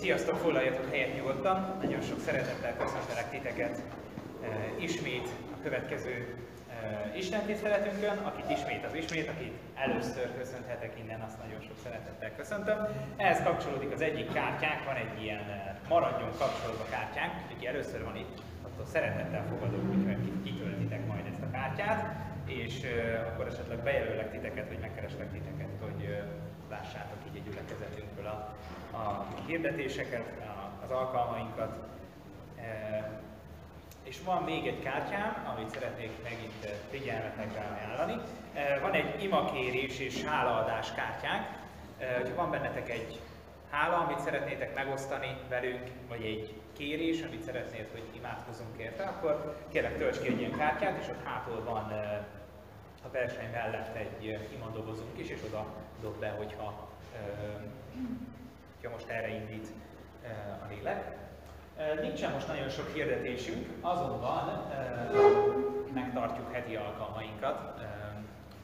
Sziasztok, foglaljatok helyet nyugodtan. Nagyon sok szeretettel köszöntelek titeket ismét a következő istentiszteletünkön, akit akit először köszönthetek innen, azt nagyon sok szeretettel köszöntöm. Ehhez kapcsolódik az egyik kártyánk, van egy ilyen maradjon kapcsolódva kártyánk, aki először van itt, attól szeretettel fogadok, úgyhogy kitöltitek majd ezt a kártyát, és akkor esetleg bejelölek titeket, vagy megkereslek titeket, hogy lássátok így a gyülekezetünkből a hirdetéseket, az alkalmainkat. És van még egy kártyám, amit szeretnék megint figyelmetekre ajánlani. Van egy imakérés és hálaadás kártyánk. Ha van bennetek egy hála, amit szeretnétek megosztani velünk, vagy egy kérés, amit szeretnéd, hogy imádkozunk érte, akkor kérlek tölts ki egy ilyen kártyát, és ott hátul van a verseny mellett egy imadobozunk is, és oda dob be, hogyha most erre indít a lélek. Nincsen most nagyon sok hirdetésünk, azonban megtartjuk heti alkalmainkat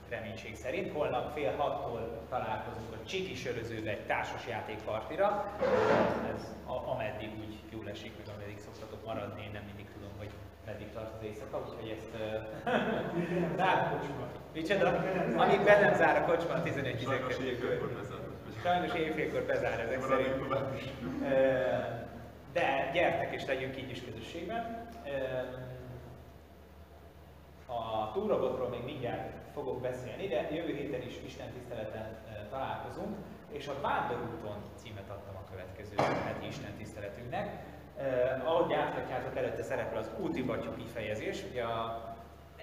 reménység szerint. Holnap fél 6-tól találkozunk a Csiki sörözőbe egy társas játékpartira. Ez ameddig úgy jól esik, meg ameddig szoktatok maradni, én nem mindig tudom, hogy meddig tart az éjszaka, úgyhogy ezt... Amíg be nem zár a kocsma, 11-12-kor. Sajnos éjfélkor bezár ezek szerint. De gyertek és legyünk így is közösségben. A túlrobotról még mindjárt fogok beszélni, de jövő héten is istentiszteleten találkozunk, és a Vándorúton címet adtam a következő heti istentiszteletünknek. Ahogy láthatjátok, előtte szerepel az útibatyu kifejezés. Ugye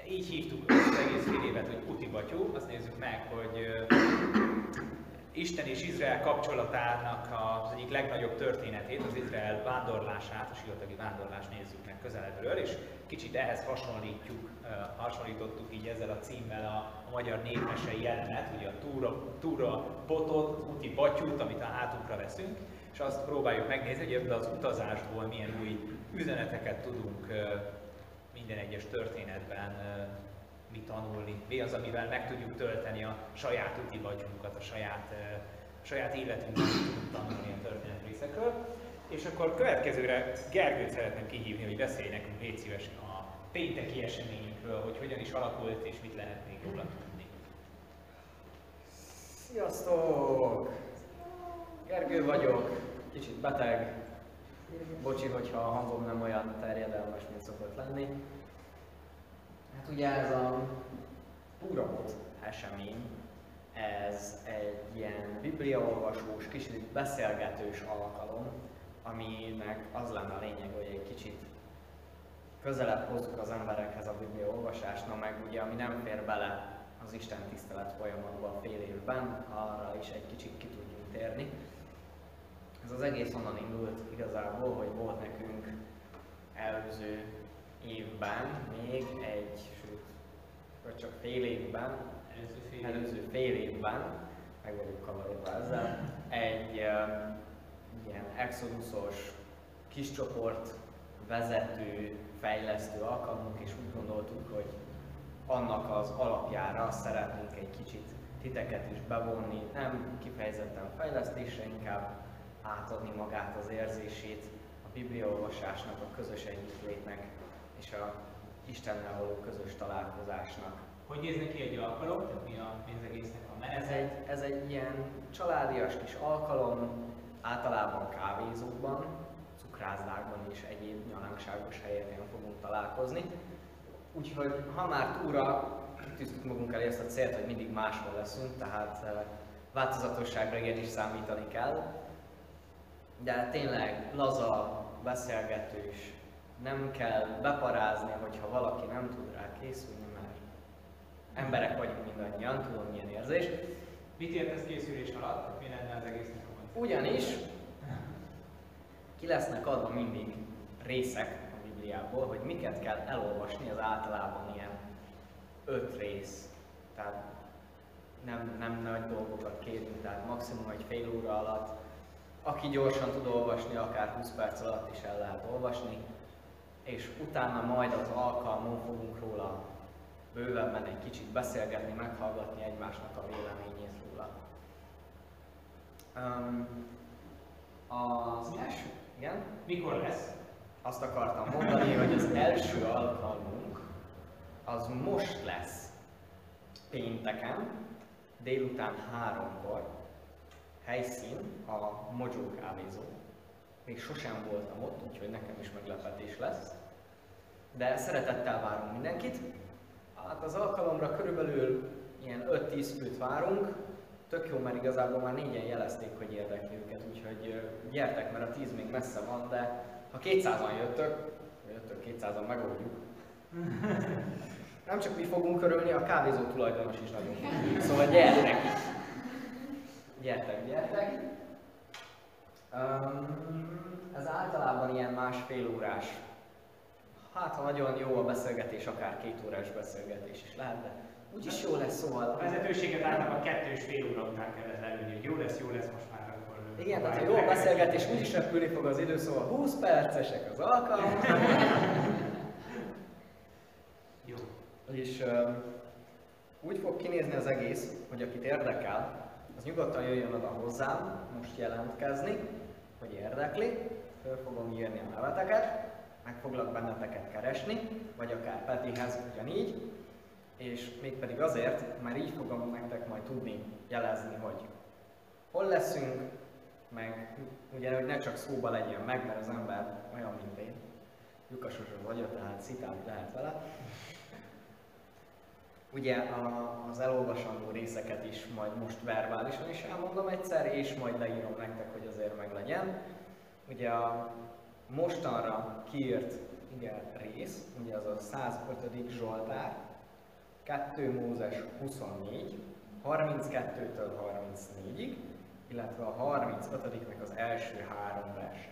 így hívtuk az egész fél évet, hogy útibatyu. Azt nézzük meg, hogy Isten és Izrael kapcsolatának az egyik legnagyobb történetét, az Izrael vándorlását, a sivatagi vándorlást nézzük meg közelebbről, és kicsit ehhez hasonlítottuk így ezzel a címmel a magyar népmesei jelenet, ugye a túra botot, az úti batyút, amit a hátunkra veszünk, és azt próbáljuk megnézni, hogy ebből az utazásból milyen új üzeneteket tudunk minden egyes történetben tanulni. Mi az, amivel meg tudjuk tölteni a saját útibatyunkat, a saját életünket tudunk tanulni a történet részekről. És akkor következőre Gergőt szeretném kihívni, hogy beszélj nekünk légy szívesen a pénteki eseményünkről, hogy hogyan is alakult és mit lehet még róla tudni. Sziasztok! Gergő vagyok, kicsit beteg. Bocsi, hogyha a hangom nem olyan terjedelmes, mint szokott lenni. Hát ugye ez a túrabot esemény, ez egy ilyen bibliaolvasós, kicsit beszélgetős alkalom, aminek az lenne a lényeg, hogy egy kicsit közelebb hozzuk az emberekhez a bibliaolvasásnak, meg ugye ami nem fér bele az Isten tisztelet folyamatban a fél évben, arra is egy kicsit ki tudjunk térni. Ez az egész onnan indult igazából, hogy volt nekünk előző évben még egy, sőt, vagy csak előző fél évben, meg vagyunk kavarodva ezzel, egy ilyen exodusos kiscsoport vezető, fejlesztő alkalmunk, és úgy gondoltuk, hogy annak az alapjára szeretnénk egy kicsit titeket is bevonni, nem kifejezetten fejlesztésre, inkább átadni magát az érzését a bibliaolvasásnak, a közös együttlétnek és a Istennel való közös találkozásnak. Hogy néz neki egy alkalom? Mi az egésznek a menete? Ez egy ilyen családias kis alkalom, általában kávézókban, cukrászdákban és egyéb nyalánkságos helyeken fogunk találkozni. Úgyhogy ha már túra tűztük magunk elé ezt a célt, hogy mindig máshol leszünk, tehát változatosságra is számítani kell. De tényleg laza, beszélgetős, nem kell beparázni, hogyha valaki nem tud rá készülni, mert emberek vagyunk mindannyian, tudom milyen érzés. Mit értesz készülés alatt? Mi lenne az egész nekem? Ugyanis ki lesznek adva mindig részek a Bibliából, hogy miket kell elolvasni, az általában ilyen 5 rész. Tehát nem nagy dolgokat kérünk, tehát maximum egy fél óra alatt. Aki gyorsan tud olvasni, akár 20 perc alatt is el lehet olvasni. És utána majd az alkalmon fogunk róla bővebben egy kicsit beszélgetni, meghallgatni egymásnak a véleményét róla. Az első? Igen? Mikor lesz? Azt akartam mondani, hogy az első alkalmunk az most lesz pénteken, délután 3-kor, helyszín a Mojo kávézó. Még sosem voltam ott, úgyhogy nekem is meglepetés lesz. De szeretettel várunk mindenkit. Hát az alkalomra körülbelül ilyen 5-10 főt várunk. Tök jó, mert igazából már 4-en jelezték, hogy érdekli őket, úgyhogy gyertek, mert a 10 még messze van, de ha 200-an jöttök 200-an megoldjuk. Nem csak mi fogunk körülni, a kávézó tulajdonos is nagyon fog. Szóval gyertek! Gyertek! Ez általában ilyen másfél órás, hát ha nagyon jó a beszélgetés, akár 2 órás beszélgetés is lehet, de úgyis jó lesz, szóval... A vezetőséget állnak a 2,5 óra után kellett leülni, hogy jó lesz, most már akkor Igen, tehát ha jól beszélget, és úgyis repülni fog az idő, szóval 20 percesek az alkalmak. Jó. És úgy fog kinézni az egész, hogy akit érdekel, az nyugodtan jöjjön oda hozzám, most jelentkezni, hogy érdekli, föl fogom írni a neveteket, meg foglak benneteket keresni, vagy akár Petihez ugyanígy, és mégpedig azért, mert így fogom nektek majd tudni jelezni, hogy hol leszünk, meg ugye, hogy ne csak szóba legyen meg, mert az ember olyan, mint én. Lyukasos az agya, tehát szitább lehet vele. Ugye az elolvasandó részeket is majd most verbálisan is elmondom egyszer, és majd leírom nektek, hogy azért meg legyen. Ugye a mostanra kiírt rész, ugye az a 105. Zsoltár, 2 Mózes 24, 32-től 34-ig, illetve a 35-nek az első 3 verse.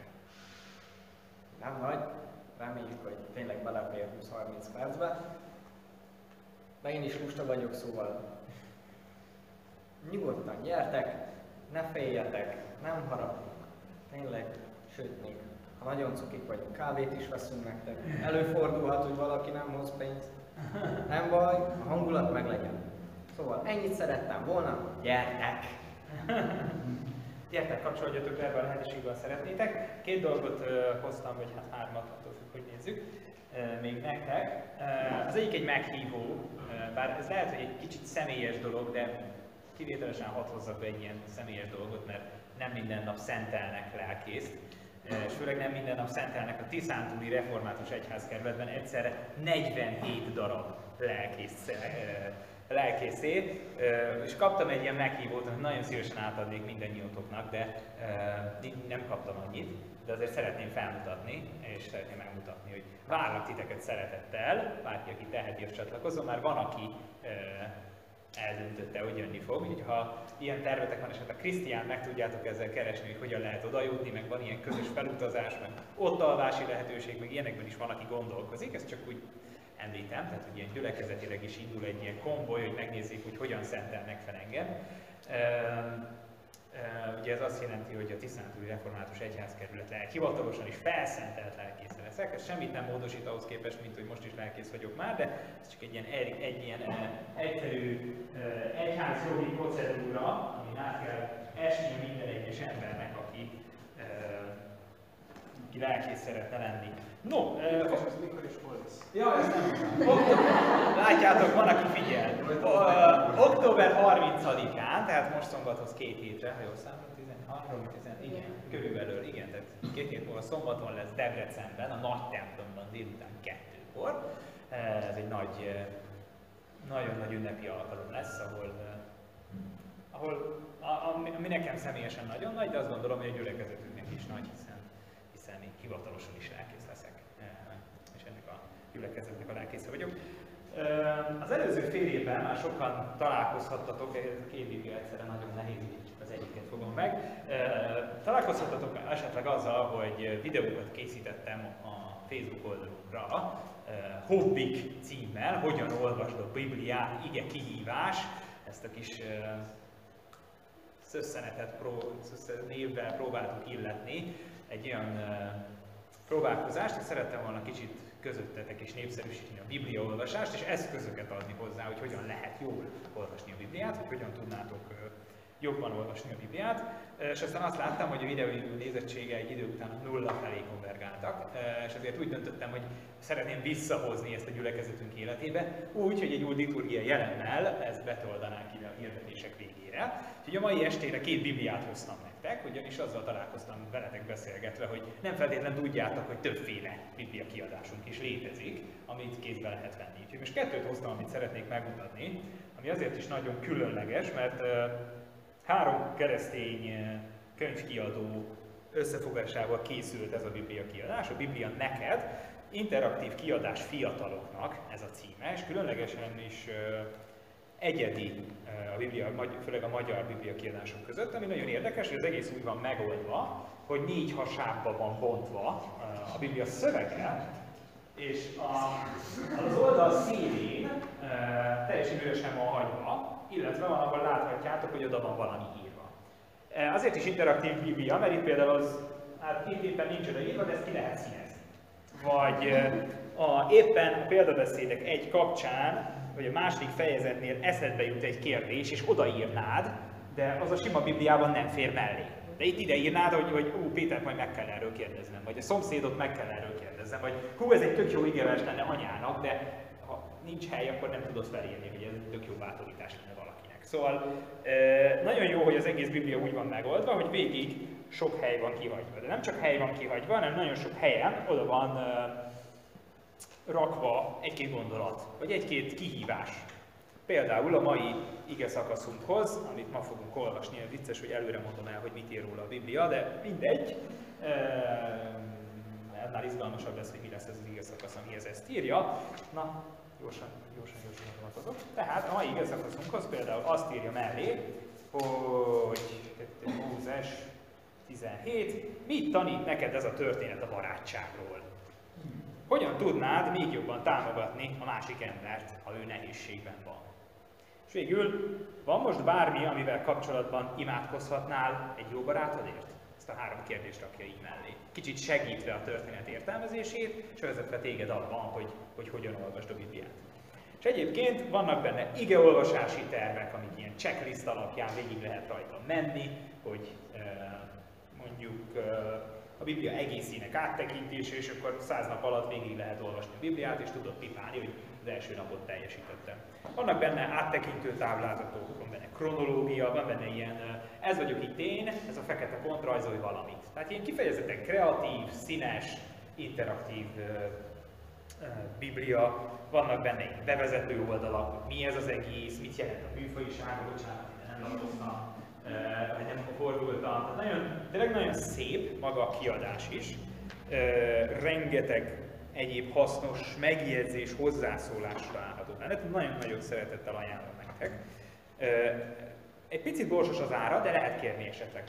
Nem nagy, reméljük, hogy tényleg belefér 20-30 percbe. De én is lusta vagyok, szóval nyugodtan gyertek, ne féljetek, nem harapunk, tényleg, sőt még, ha nagyon cukik vagyunk, kávét is veszünk nektek, előfordulhat, hogy valaki nem hoz pénzt, nem baj, a hangulat meglegyen. Szóval ennyit szerettem volna, gyertek! Gyertek, kapcsolódjatok le ebbe a lehetőségben, szeretnétek. 2 dolgot hoztam, vagy hát 3-at, attól függ, hogy nézzük. Még nektek. Az egyik egy meghívó, bár ez lehet, hogy egy kicsit személyes dolog, de kivételesen hadd hozzak be egy ilyen személyes dolgot, mert nem minden nap szentelnek lelkészt, és főleg nem minden nap szentelnek a Tiszántúli Református Egyházkerületben egyszerre 47 darab lelkészét, és kaptam egy ilyen meghívót, amit nagyon szívesen átadnék mindannyiótoknak, de nem kaptam annyit, de azért szeretném felmutatni, és szeretném megmutatni, hogy várlak titeket szeretettel, bárki, aki teheti, azt csatlakozom, már van, aki eldöntötte, hogy jönni fog, úgyhogy ha ilyen tervetek van, esetleg Krisztián, meg tudjátok ezzel keresni, hogy hogyan lehet odajutni, meg van ilyen közös felutazás, meg ott alvási lehetőség, meg ilyenekben is van, aki gondolkozik, ez csak úgy említem, tehát hogy ilyen gyülekezetileg is indul egy ilyen konvoj, hogy megnézzék, hogy hogyan szentelnek fel engem. Ugye ez azt jelenti, hogy a Tiszántúli Református Egyházkerület lehet hivatalosan is felszentelt lelkész leszek. Ez semmit nem módosít ahhoz képest, mint hogy most is lelkész vagyok már, de ez csak egy ilyen, egyszerű egyházjogi procedúra, amin át kell esnie minden egyes embernek, aki lelkész szeretne lenni. No, ez mikor is hol lesz? Ja, ez nem. Látjátok, van, aki figyel. Október 30-án, tehát most szombathoz 2 hétre, ha jól számolom, 13-14, igen, körülbelül, igen, tehát 2 hét múlva szombaton lesz Debrecenben, a nagy templomban délután 2-kor. Ez egy nagy, nagyon nagy ünnepi alkalom lesz, ami nekem személyesen nagyon nagy, de azt gondolom, hogy a gyülekezetünknek is nagy, hiszen én hivatalosan is lelkész leszek, és ennek a gyülekezetnek a lelkésze vagyok. Az előző fél évben már sokan találkozhattatok, két évig egyszerre nagyon nehéz, csak az egyiket fogom meg. Találkozhattatok esetleg azzal, hogy videókat készítettem a Facebook oldalunkra, Hobbik címmel, hogyan olvasd a Bibliát, ige kihívás, ezt a kis szösszenetet névvel próbáltuk illetni, egy olyan próbálkozást, hogy szerettem volna kicsit közöttetek és népszerűsíteni a bibliaolvasást, és eszközöket adni hozzá, hogy hogyan lehet jól olvasni a Bibliát, hogy hogyan tudnátok jobban olvasni a Bibliát. És aztán azt láttam, hogy a videóim nézettsége egy idő után nulla felé konvergáltak, és ezért úgy döntöttem, hogy szeretném visszahozni ezt a gyülekezetünk életébe, úgy, hogy egy új liturgia jelemmel ezt betoldanánk ide a hirdetések végére. Úgyhogy a mai estére 2 Bibliát hoztam nektek, ugyanis azzal találkoztam veletek beszélgetve, hogy nem feltétlenül tudjátok, hogy többféle Biblia kiadásunk is létezik, amit kézbe lehet venni. Úgyhogy most 2-t hoztam, amit szeretnék megmutatni, ami azért is nagyon különleges, mert 3 keresztény könyvkiadó összefogásával készült ez a Biblia kiadás. A Biblia neked, interaktív kiadás fiataloknak ez a címe, és különlegesen is egyedi a Biblia, főleg a magyar Biblia kiadások között, ami nagyon érdekes, hogy az egész úgy van megoldva, hogy 4 hasábba van bontva a Biblia szövege, és az oldal szélén teljesen üresen van hagyva, illetve van, ahol láthatjátok, hogy oda van valami írva. Azért is interaktív VBA, mert itt például az, hát két éppen nincs odaírva, de ezt ki lehet színezni. Vagy éppen a példabeszédek egy kapcsán, vagy a második fejezetnél eszedbe jut egy kérdés, és odaírnád, de az a sima Bibliában nem fér mellé. De itt ide írnád, hogy hú, Pétert majd meg kell erről kérdeznem, vagy a szomszédot meg kell erről kérdeznem, vagy hú, ez egy tök jó ígéretes lenne anyának, de ha nincs hely, akkor nem tudod felírni, hogy ez egy tök jó bátorítás lenne valakinek. Szóval nagyon jó, hogy az egész Biblia úgy van megoldva, hogy végig sok hely van kihagyva. De nem csak hely van kihagyva, hanem nagyon sok helyen oda van rakva egy-két gondolat, vagy egy-két kihívás. Például a mai ige szakaszunkhoz, amit ma fogunk olvasni, vicces, hogy előre mondom el, hogy mit ír róla a Biblia, de mindegy. Már izgalmasabb lesz, hogy mi lesz ez az ige szakasz, amihez ezt írja. Na, gyorsan gondolkozok. Tehát a mai ige szakaszunkhoz például azt írja mellé, hogy 2Móz 17, mit tanít neked ez a történet a barátságról? Hogyan tudnád még jobban támogatni a másik embert, ha ő nehézségben van? És végül, van most bármi, amivel kapcsolatban imádkozhatnál egy jó barátodért? Ezt a három kérdést rakja így mellé. Kicsit segítve a történet értelmezését, és vezetve téged abban, hogy hogyan olvasd a Bibliát. És egyébként vannak benne igeolvasási tervek, amik ilyen checklist alapján végig lehet rajta menni, hogy mondjuk a Biblia egészének áttekintése, és akkor 100 nap alatt végig lehet olvasni a Bibliát, és tudod pipálni, hogy az első napot teljesítettem. Vannak benne áttekintő táblázatok, van benne kronológia, van benne ilyen, ez vagyok itt én, ez a fekete pont, rajzolj valamit. Tehát ilyen kifejezetten kreatív, színes, interaktív Biblia, vannak benne ilyen bevezető oldalak, hogy mi ez az egész, mit jelent a műfajisága, bocsánat, nem lapoztam. Vagy nem fordultam. Tehát tényleg nagyon szép maga a kiadás is. Rengeteg egyéb hasznos megjegyzés, hozzászólás található benne. Nagyon-nagyon szeretettel ajánlom nektek. Egy picit borsos az ára, de lehet kérni esetleg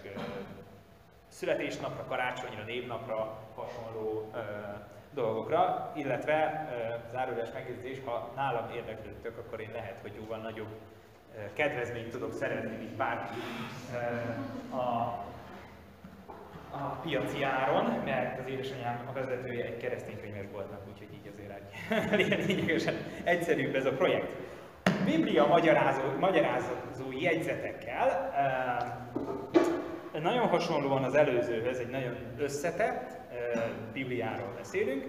születésnapra, karácsonyra, névnapra, hasonló dolgokra, illetve zárójeles megjegyzés, ha nálam érdeklődtök, akkor én lehet, hogy jóval nagyobb kedvezményt tudok szerezni, mint bárki a piaci áron, mert az édesanyám a vezetője egy kereszténykönyvesboltnak, úgyhogy így azért egy lényegesen egyszerűbb ez a projekt. Biblia magyarázó jegyzetekkel, nagyon hasonlóan az előzőhöz, egy nagyon összetett Bibliáról beszélünk.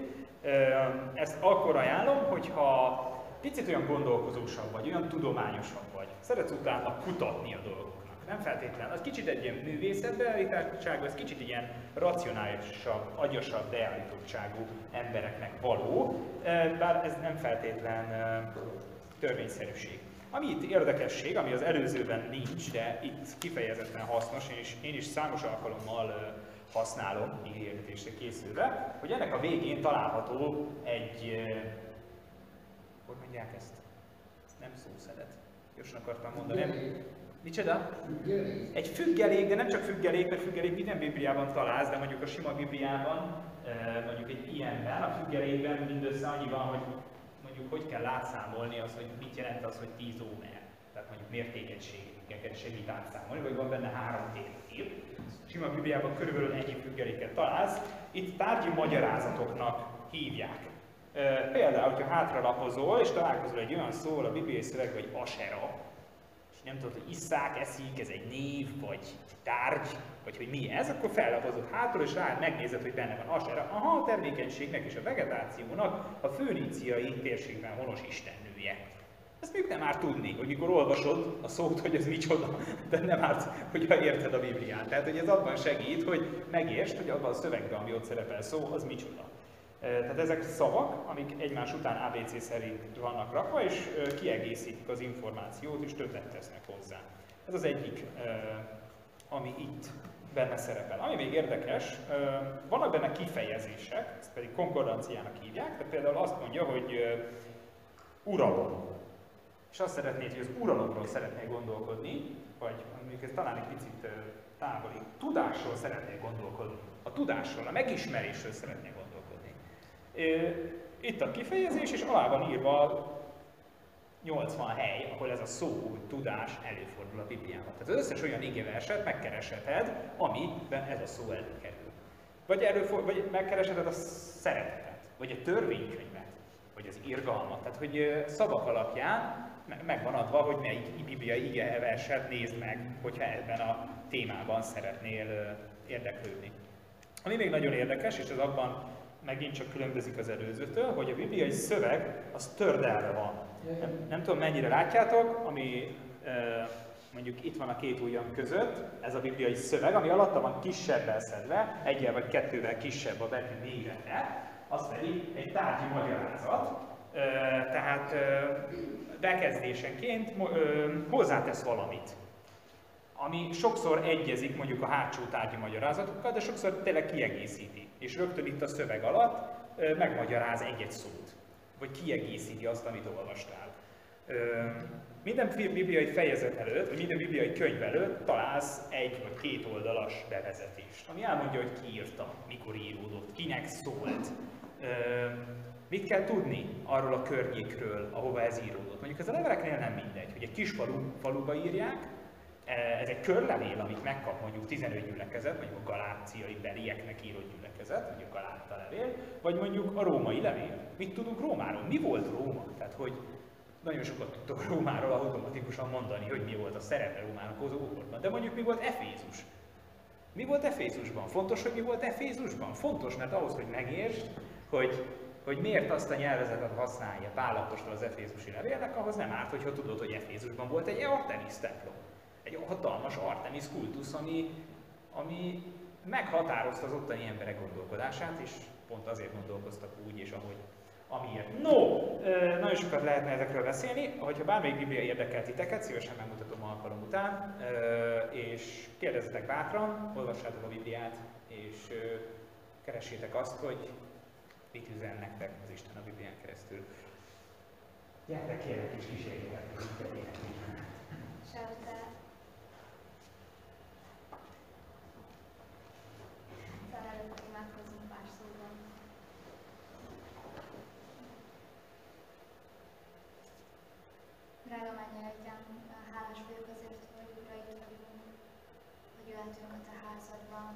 Ezt akkor ajánlom, hogyha picit olyan gondolkozósabb vagy, olyan tudományosabb vagy. Szeretsz utána kutatni a dolgoknak. Nem feltétlen. Az kicsit egy ilyen művészetbeállítottságú, az kicsit ilyen racionálisabb, agyasabb beállítottságú embereknek való, bár ez nem feltétlen törvényszerűség. Ami itt érdekesség, ami az előzőben nincs, de itt kifejezetten hasznos, és én is számos alkalommal használom ígérgetésre készülve, hogy ennek a végén található egy... Hogy mondják ezt? Ez nem szószedet. Gyorsan akartam mondani. Micsoda? Függelék. Egy függelék, de nem csak függelék, mert függelék minden Bibliában találsz, de mondjuk a sima Bibliában, mondjuk egy ilyenben, a függelékben mindössze annyi van, hogy mondjuk hogy kell átszámolni azt, hogy mit jelent az, hogy 10 ómer. Tehát mondjuk mértékegységeket segít átszámolni, vagy van benne 3 térkép. A sima Bibliában körülbelül ennyi függeléket találsz. Itt tárgyi magyarázatoknak hívják. Például, hogyha hátralapozol és találkozol egy olyan szóval a bibliai szöveg, hogy asera, és nem tudod, hogy isszák, eszik, ez egy név, vagy tárgy, vagy hogy mi ez, akkor fellapozod hátul, és rá megnézed, hogy benne van asera. Aha, a termékenységnek és a vegetációnak a föníciai térségben honos istennője. Ezt még nem árt tudni, hogy mikor olvasod a szót, hogy ez micsoda, de nem árt, hogyha érted a Bibliát. Tehát, hogy ez abban segít, hogy megértsd, hogy abban a szövegben, ami ott szerepel szó, az micsoda. Tehát ezek szavak, amik egymás után ABC szerint vannak rakva, és kiegészítik az információt, és többet tesznek hozzá. Ez az egyik, ami itt benne szerepel. Ami még érdekes, vannak benne kifejezések, ezt pedig konkordanciának hívják, de például azt mondja, hogy uralom. És azt szeretnéd, hogy az uralomról szeretnél gondolkodni, vagy mondjuk ez talán egy picit távoli, tudásról szeretnél gondolkodni. A tudásról, a megismerésről szeretnél gondolkodni. Itt a kifejezés, és alá van írva 80 hely, ahol ez a szó, hogy tudás előfordul a Bibliában. Tehát az összes olyan igeverset megkeresheted, amiben ez a szó előkerül. Vagy megkeresheted a szeretetet, vagy a törvénykönyvet, vagy az irgalmat. Tehát, hogy szavak alapján megvan adva, hogy melyik bibliai igeverset nézd meg, hogyha ebben a témában szeretnél érdeklődni. Ami még nagyon érdekes, és ez abban megint csak különbözik az előzőtől, hogy a bibliai szöveg az tördelve van. Nem tudom, mennyire látjátok, ami mondjuk itt van a két ujjam között, ez a bibliai szöveg, ami alatta van kisebbel szedve, egyel vagy kettővel kisebb a betű mérete, az pedig egy tárgyi magyarázat, tehát bekezdésenként hozzátesz valamit, ami sokszor egyezik mondjuk a hátsó tárgyi magyarázatokkal, de sokszor tényleg kiegészíti, és rögtön itt a szöveg alatt megmagyaráz egy-egy szót, vagy kiegészíti azt, amit olvastál. Minden bibliai fejezet előtt, vagy minden bibliai könyv előtt találsz egy vagy két oldalas bevezetést, ami elmondja, hogy ki írta, mikor íródott, kinek szólt. Mit kell tudni arról a környékről, ahova ez íródott? Mondjuk ez a leveleknél nem mindegy, hogy egy kis faluba írják, ez egy körlevél, amit megkap mondjuk 15 gyülekezet, mondjuk a galáciai belieknek írott gyülekezet, mondjuk a Galáta levél, vagy mondjuk a római levél. Mit tudunk Rómáról? Mi volt Róma? Tehát, hogy nagyon sokat tudtok Rómáról automatikusan mondani, hogy mi volt a szerepe Rómának az ókorban. De mondjuk mi volt Efézus? Mi volt Efézusban? Fontos, hogy mi volt Efézusban? Fontos, mert ahhoz, hogy megértsd, hogy miért azt a nyelvezetet használja Pál apostol az efézusi levélnek, ahhoz nem árt, hogyha tudod, hogy Efézusban volt egy Artemis templom. Egy hatalmas Artemis kultusz, ami meghatározta az ottani emberek gondolkodását, és pont azért gondolkoztak úgy, és ahogy amiért. No, nagyon sokat lehetne ezekről beszélni, hogyha bármelyik biblia érdekel titeket, szívesen megmutatom alkalom után, és kérdezzetek bátran, olvassátok a Bibliát, és keressétek azt, hogy mit üzen nektek az Isten a Biblián keresztül. Gyertek, kérlek, és kísérjétek, előtt imádkozunk pár szóban. Drága mennyei Atyánk, hálás vagyok azért, hogy újra itt vagyunk, hogy jöhetünk a te házadban,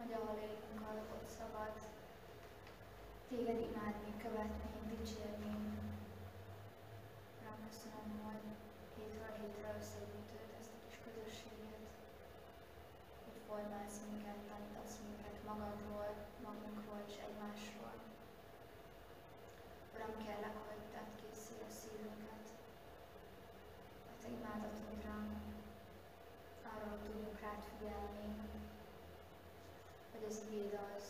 hogy ahol élünk, adott szabad téged imádni, követni, dicsérni. Rám köszönöm, hogy hétről hétre összegyűjtöd ezt a kis közösséget, hogy formálsz minket, tanítasz minket magadról, magunkról és egymásról. Uram, kérlek, hogy tedd készé a szívünket, a te imádatodra, arról tudjuk rád figyelni, hogy az igéd az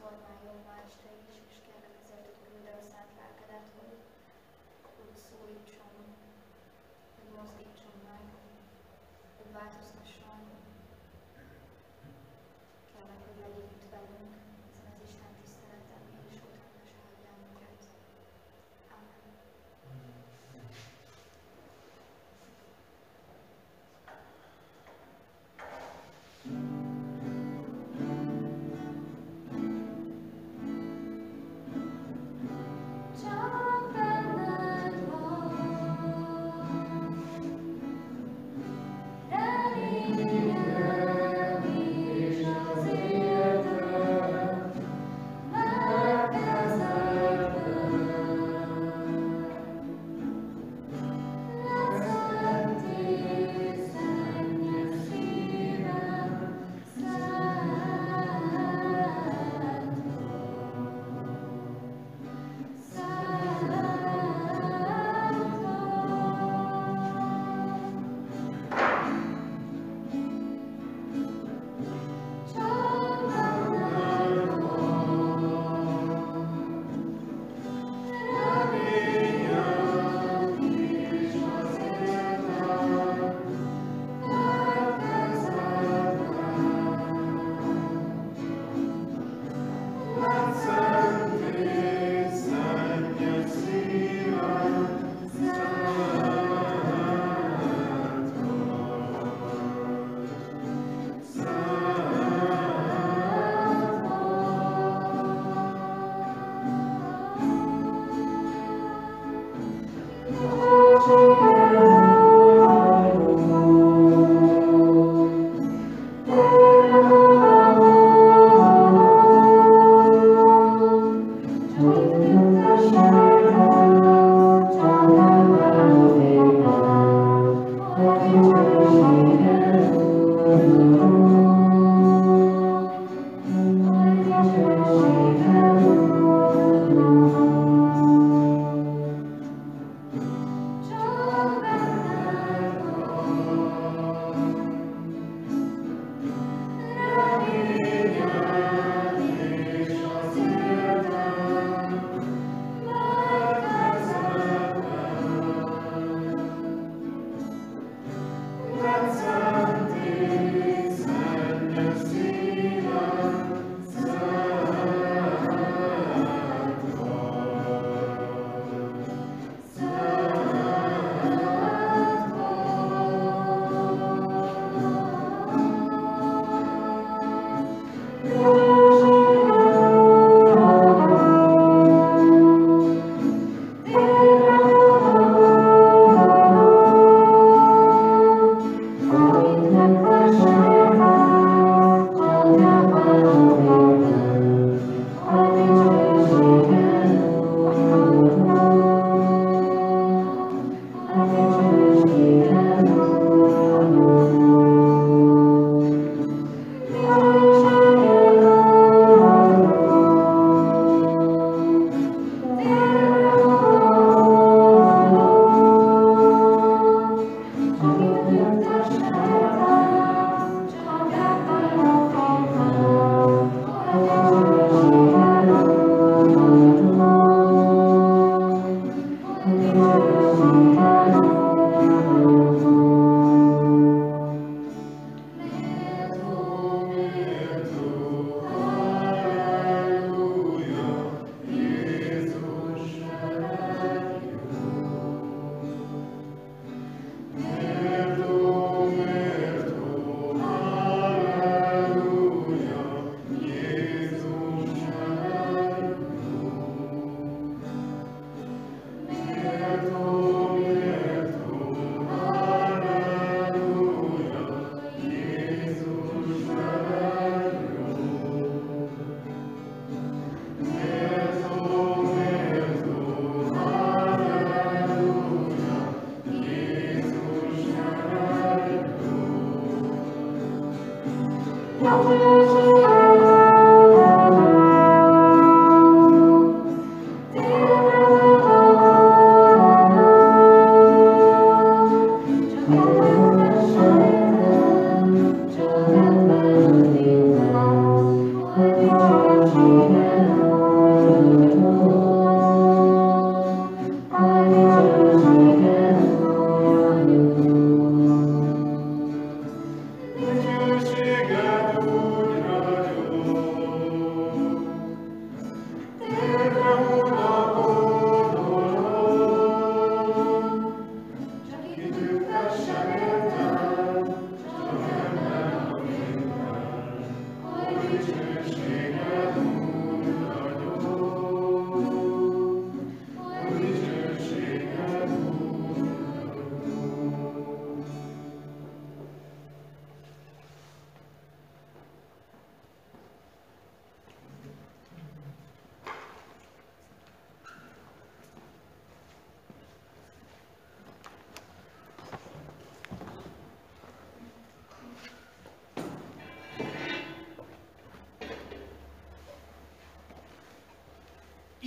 formáljon ma este is, és kérlek ezért, hogy küld el a szent lelkedet, hogy úgy szólítson, hogy mozdítson meg, hogy változtasson. Kérlek, hogy legyél itt velünk ezen az Isten tiszteleten, és utána se hagyjál minket. Amen.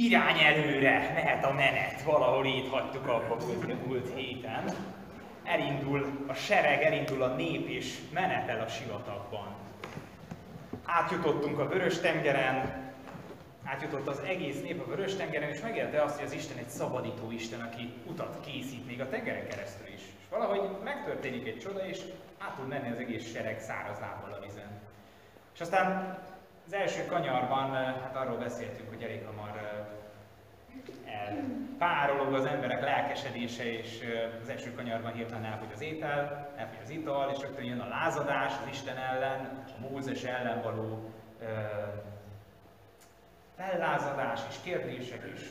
Irány előre, mehet a menet, valahol itt hagytuk abba a múlt héten. Elindul a sereg, elindul a nép és menetel a sivatagban. Átjutottunk a Vörös-tengeren, átjutott az egész nép a Vörös-tengeren, és megélte azt, hogy az Isten egy szabadító Isten, aki utat készít még a tengeren keresztül is. És valahogy megtörténik egy csoda, és át tud menni az egész sereg száraz lábbal a vizen. És aztán az első kanyarban, hát arról beszéltünk, hogy elég hamar elpárolog az emberek lelkesedése, és az első kanyarban hirtelen elfogy az étel, elfogy az ital, és rögtön jön a lázadás az Isten ellen, a Mózes ellen való fellázadás és kérdések is.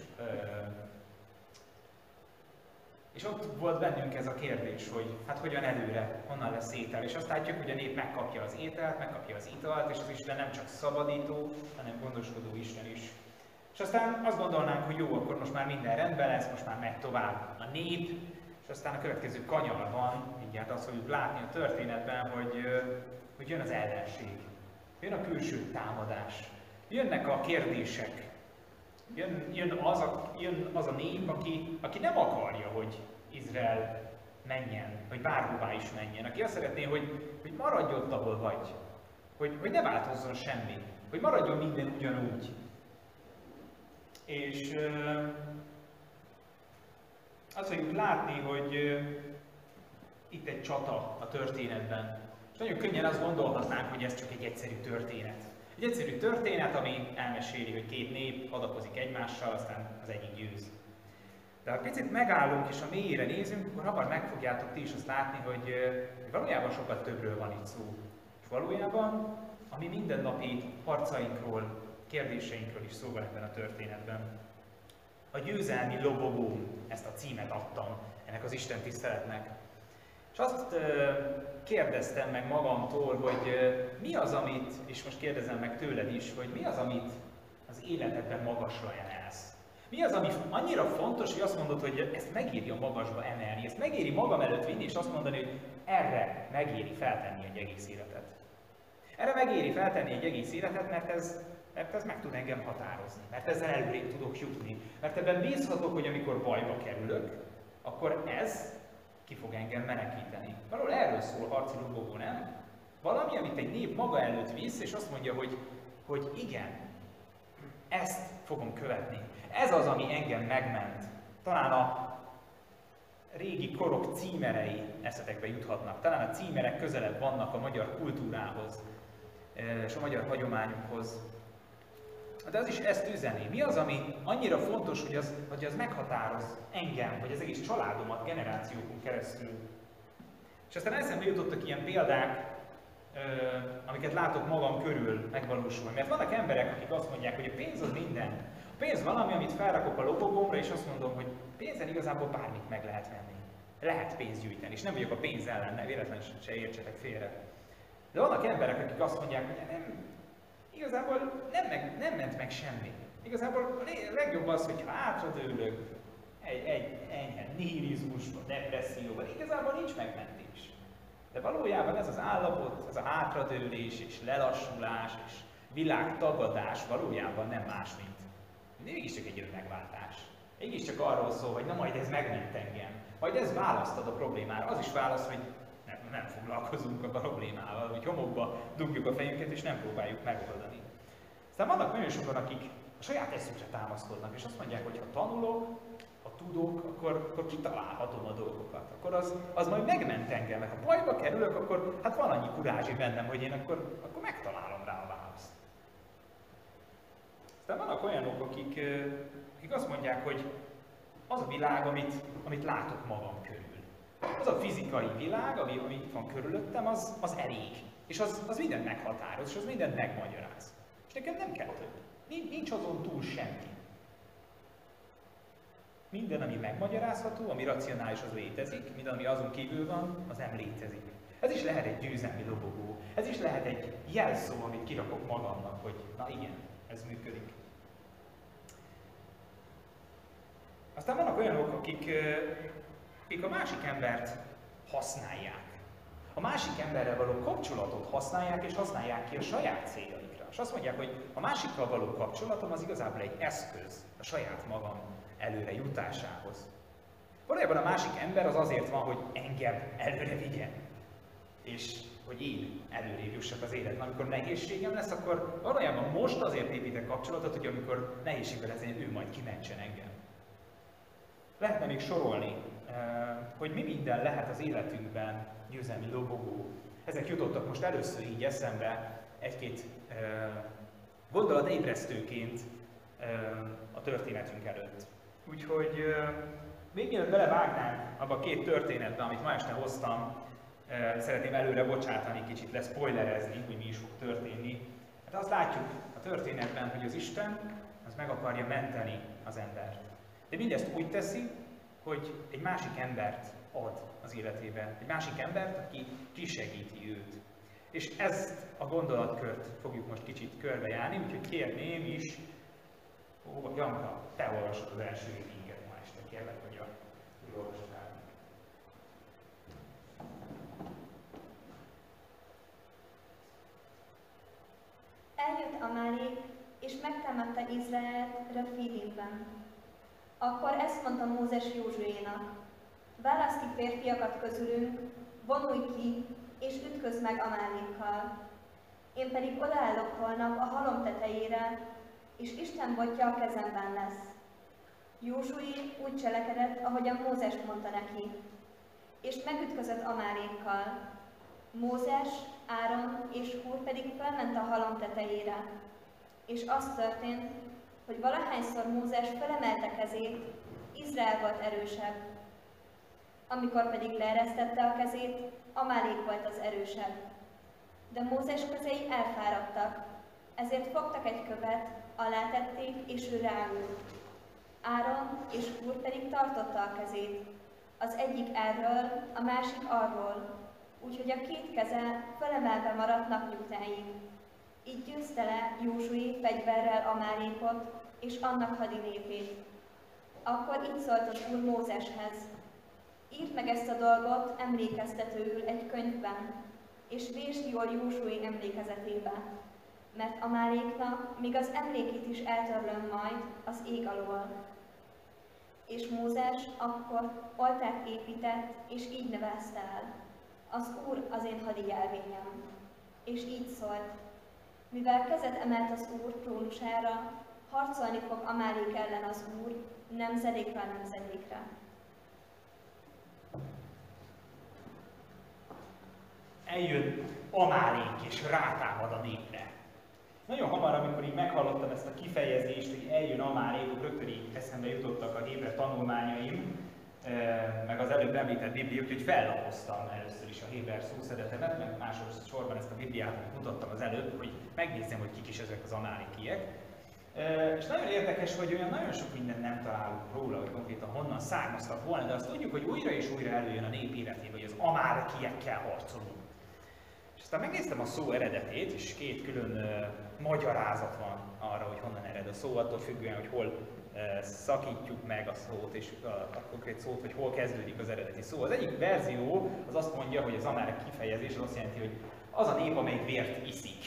És ott volt bennünk ez a kérdés, hogy hát hogyan előre, honnan lesz étel. És azt látjuk, hogy a nép megkapja az ételt, megkapja az italt, és az Isten nem csak szabadító, hanem gondoskodó Isten is. És És aztán azt gondolnánk, hogy jó, akkor most már minden rendben lesz, most már megy tovább a nép, és aztán a következő kanyarban mindjárt azt fogjuk látni a történetben, hogy jön az ellenség, jön a külső támadás, jönnek a kérdések, jön az a nép, aki nem akarja, hogy Izrael menjen, vagy bárhová is menjen, aki azt szeretné, hogy maradj ott, ahol vagy, hogy ne változzon semmi, hogy maradjon minden ugyanúgy. És azt fogjuk látni, hogy itt egy csata a történetben. És nagyon könnyen azt gondolhatnánk, hogy ez csak egy egyszerű történet. Egy egyszerű történet, ami elmeséli, hogy két nép adakozik egymással, aztán az egyik győz. De ha picit megállunk és a mélyére nézünk, akkor hamar meg fogjátok ti is azt látni, hogy valójában sokkal többről van itt szó. És valójában a mi mindennapi harcainkról, kérdéseinkről is szó van ebben a történetben. A győzelmi lobogó, ezt a címet adtam ennek az Isten tiszteletnek. És azt kérdeztem meg magamtól, hogy mi az, amit, és most kérdezem meg tőled is, hogy mi az, amit az életedben magasra emelsz? Mi az, ami annyira fontos, hogy azt mondod, hogy ezt megéri a magasba emelni, ezt megéri magam előtt vinni, és azt mondani, hogy erre megéri feltenni egy egész életet. Erre megéri feltenni egy egész életet, mert ez meg tud engem határozni, mert ezzel előrébb tudok jutni, mert ebben bízhatok, hogy amikor bajba kerülök, akkor ez ki fog engem menekíteni. Valahol erről szól a harci lobogó, nem? Valami, amit egy nép maga előtt visz, és azt mondja, hogy igen, ezt fogom követni. Ez az, ami engem megment. Talán a régi korok címerei eszetekbe juthatnak, talán a címerek közelebb vannak a magyar kultúrához és a magyar hagyományokhoz. De az is ezt üzeni. Mi az, ami annyira fontos, hogy az meghatároz engem, vagy az egész családomat generációkon keresztül. És aztán eszembe jutottak ilyen példák, amiket látok magam körül megvalósulni. Mert vannak emberek, akik azt mondják, hogy a pénz az minden. A pénz valami, amit felrakok a lobogómra, és azt mondom, hogy pénzen igazából bármit meg lehet venni. Lehet pénzt gyűjteni, és nem vagyok a pénz ellen, ne véletlenül se értsetek félre. De vannak emberek, akik azt mondják, hogy nem, igazából nem ment meg semmi. Igazából a legjobb az, hogy hátradőlök egy enyhe nihilizmusba, depresszióba, igazából nincs megmentés. De valójában ez az állapot, ez a hátradőlés és lelassulás és világtagadás valójában nem más, mint mégiscsak egy önmegváltás. Mégiscsak arról szól, hogy na majd ez megment engem, majd ez választ ad a problémára. Az is válasz, hogy nem foglalkozunk a problémával, hogy homokba dugjuk a fejünket és nem próbáljuk megoldani. Aztán vannak nagyon sokan, akik a saját eszükre támaszkodnak, és azt mondják, hogy ha tanulok, ha tudok, akkor kitalálhatom a dolgokat. Akkor az majd megment engem, mert ha bajba kerülök, akkor hát van annyi kurázsi bennem, hogy én akkor megtalálom rá a választ. Aztán vannak olyanok, akik azt mondják, hogy az a világ, amit látok magam körül. Az a fizikai világ, ami itt van körülöttem, az elég. És az mindent meghatároz, és az mindent megmagyaráz. És nekem nem kell több. Nincs azon túl semmi. Minden, ami megmagyarázható, ami racionális, az létezik. Minden, ami azon kívül van, az nem létezik. Ez is lehet egy győzelmi lobogó. Ez is lehet egy jelszó, amit kirakok magamnak, hogy na igen, ez működik. Aztán vannak olyanok, akik a másik embert használják. A másik emberrel való kapcsolatot használják, és használják ki a saját céljaikra. És azt mondják, hogy a másikkal való kapcsolatom az igazából egy eszköz a saját magam előre jutásához. Valójában a másik ember az azért van, hogy engem előre vigyen. És hogy én előrébb jussak az életben. Amikor nehézségem lesz, akkor valójában most azért építek kapcsolatot, hogy amikor nehézségem lesz, ő majd kimentsen engem. Lehetne még sorolni, hogy mi minden lehet az életünkben győzelmi lobogó. Ezek jutottak most először így eszembe egy-két gondolatébresztőként a történetünk előtt. Úgyhogy még mielőtt belevágnánk abba a két történetbe, amit ma este hoztam, szeretném előre bocsátani, kicsit leszpoilerezni, hogy mi is fog történni. Hát azt látjuk a történetben, hogy az Isten az meg akarja menteni az embert. De mindezt úgy teszi, hogy egy másik embert ad az életébe, egy másik embert, aki kisegíti őt. És ezt a gondolatkört fogjuk most kicsit körbejárni, úgyhogy kérném is, Ó, Janka, te olvasod az első évinket ma este, kérlek, hogy a olvasod át. Eljött Amálék, és megtámadta Izraelt Refidimben. Akkor ezt mondta Mózes Józsuénak: választi férfiakat közülünk, vonulj ki, és ütközd meg Amálékkal. Én pedig odaállok holnap a halom tetejére, és Isten botja a kezemben lesz. Józsué úgy cselekedett, ahogyan Mózes mondta neki, és megütközött Amálékkal. Mózes, Áron és Húr pedig felment a halom tetejére, és az történt, hogy valahányszor Mózes felemelte kezét, Izrael volt erősebb. Amikor pedig leeresztette a kezét, Amálék volt az erősebb. De Mózes kezei elfáradtak, ezért fogtak egy követ, alátették, és ő ráült. Áron és Húr pedig tartotta a kezét, az egyik erről, a másik arról, úgyhogy a két keze felemelve maradt napnyugtáig. Így győzte le Józsué fegyverrel Amálékot és annak hadinépét. Akkor így szólt az Úr Mózeshez: írd meg ezt a dolgot emlékeztetőül egy könyvben, és vésd jól Józsué emlékezetébe, mert Amáléknak még az emlékét is eltörlöm majd az ég alól. És Mózes akkor oltárt épített, és így nevezte el: az Úr az én hadijelvényem. És így szólt: mivel kezet emelt az Úr trónusára, harcolni fog Amálék ellen az Úr, nemzedékre a nemzedékre. Eljött Amálék és rátámad a népre. Nagyon hamar, amikor így meghallottam ezt a kifejezést, hogy eljön Amálék, rögtön így eszembe jutottak a népre tanulmányaim, meg az előbb említett Bibliát, hogy fellapoztam először is a héber szószedetemet, meg másodszorban ezt a Bibliát mutattam az előbb, hogy megnézzem, hogy kik is ezek az amálékiek. És nagyon érdekes, hogy olyan nagyon sok mindent nem találunk róla, hogy konkrétan honnan származtak volna, de azt tudjuk, hogy újra és újra előjön a nép életében, hogy az amálékiekkel harcolunk. És aztán megnéztem a szó eredetét, és két külön magyarázat van arra, hogy honnan ered a szó, attól függően, hogy hol szakítjuk meg a szót, és a konkrét szót, hogy hol kezdődik az eredeti szó. Az egyik verzió az azt mondja, hogy az amárek kifejezés az azt jelenti, hogy az a nép, amelyik vért iszik.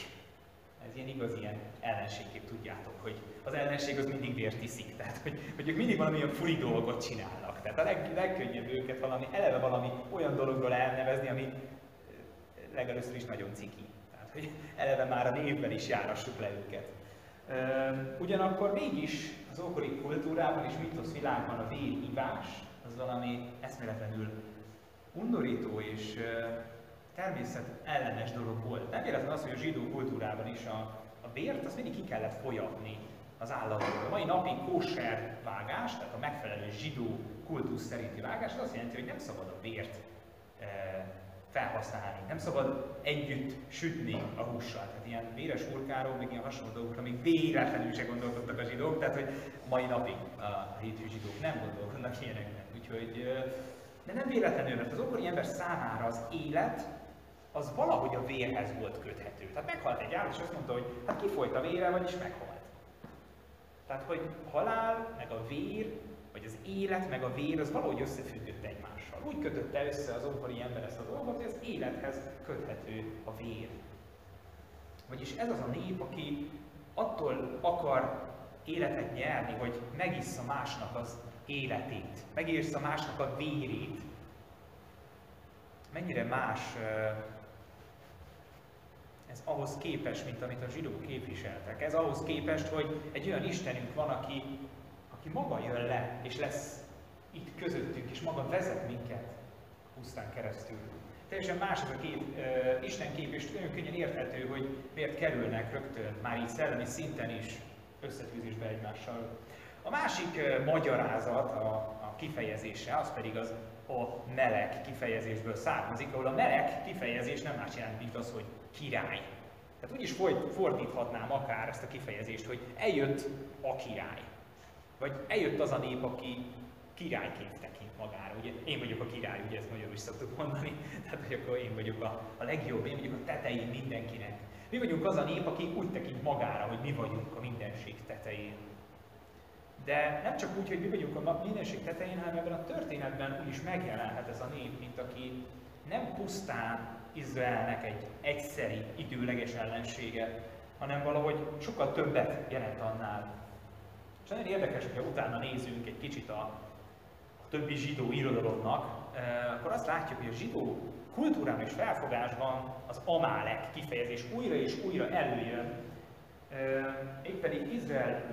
Ez ilyen igaz, ilyen ellenségképp, tudjátok, hogy az ellenség az mindig vért iszik, tehát hogy ők mindig valami olyan furi dolgot csinálnak. Tehát a legkönnyebb őket eleve valami olyan dologról elnevezni, ami legelőször is nagyon ciki. Tehát, hogy eleve már a névben is járassuk le őket. Ugyanakkor mégis az ókori kultúrában és mítoszvilágban a vérivás az valami eszméletlenül undorító és természetellenes dolog volt. Nem véletlen az, hogy a zsidó kultúrában is a vért azt mindig ki kellett folyatni az állatból. A mai napi kóser vágás, tehát a megfelelő zsidó kultusz szerinti vágás, az azt jelenti, hogy nem szabad a vért felhasználni, nem szabad együtt sütni a hússal. Tehát ilyen véres hurkáról, még ilyen hasonló dolgokra még véletlenül se gondolkodtak a zsidók, tehát hogy mai napig a hétfő zsidók nem gondolkodnak ilyenekben. Úgyhogy, de nem véletlenül, mert az ókori ember számára az élet az valahogy a vérhez volt köthető. Tehát meghalt egy állat, és azt mondta, hogy hát kifolyt a vére, vagyis meghalt. Tehát, hogy halál, meg a vér, vagy az élet, meg a vér, az valahogy összefüggött egymással. Úgy kötötte össze az ókori ember ezt a dolgot, hogy az élethez köthető a vér. Vagyis ez az a nép, aki attól akar életet nyerni, hogy megissza másnak az életét, megissza másnak a vérét. Mennyire más ez ahhoz képest, mint amit a zsidók képviseltek. Ez ahhoz képest, hogy egy olyan Istenünk van, aki maga jön le, és lesz itt közöttünk, és maga vezet minket pusztán keresztül. Teljesen más az a két Istenkép, és nagyon könnyen érthető, hogy miért kerülnek rögtön, már így szellemi szinten is összetűzésbe egymással. A másik magyarázat a kifejezése, az pedig az a meleg kifejezésből származik, ahol a meleg kifejezés nem más jelent, mint az, hogy király. Tehát úgy is fordíthatnám akár ezt a kifejezést, hogy eljött a király. Vagy eljött az a nép, aki királyként tekint magára. Ugye én vagyok a király, ugye ezt magyarul is szoktuk mondani. Tehát, hogy akkor én vagyok a legjobb, én vagyok a tetején mindenkinek. Mi vagyunk az a nép, aki úgy tekint magára, hogy mi vagyunk a mindenség tetején. De nem csak úgy, hogy mi vagyunk a nap mindenség tetején, hanem ebben a történetben úgy is megjelenhet ez a nép, mint aki nem pusztán Izraelnek egy egyszeri, időleges ellensége, hanem valahogy sokkal többet jelent annál. És nagyon érdekes, hogyha utána nézünk egy kicsit a többi zsidó irodalomnak, akkor azt látjuk, hogy a zsidó kultúrában és felfogásban az Amálek kifejezés újra és újra előjön, mégpedig Izrael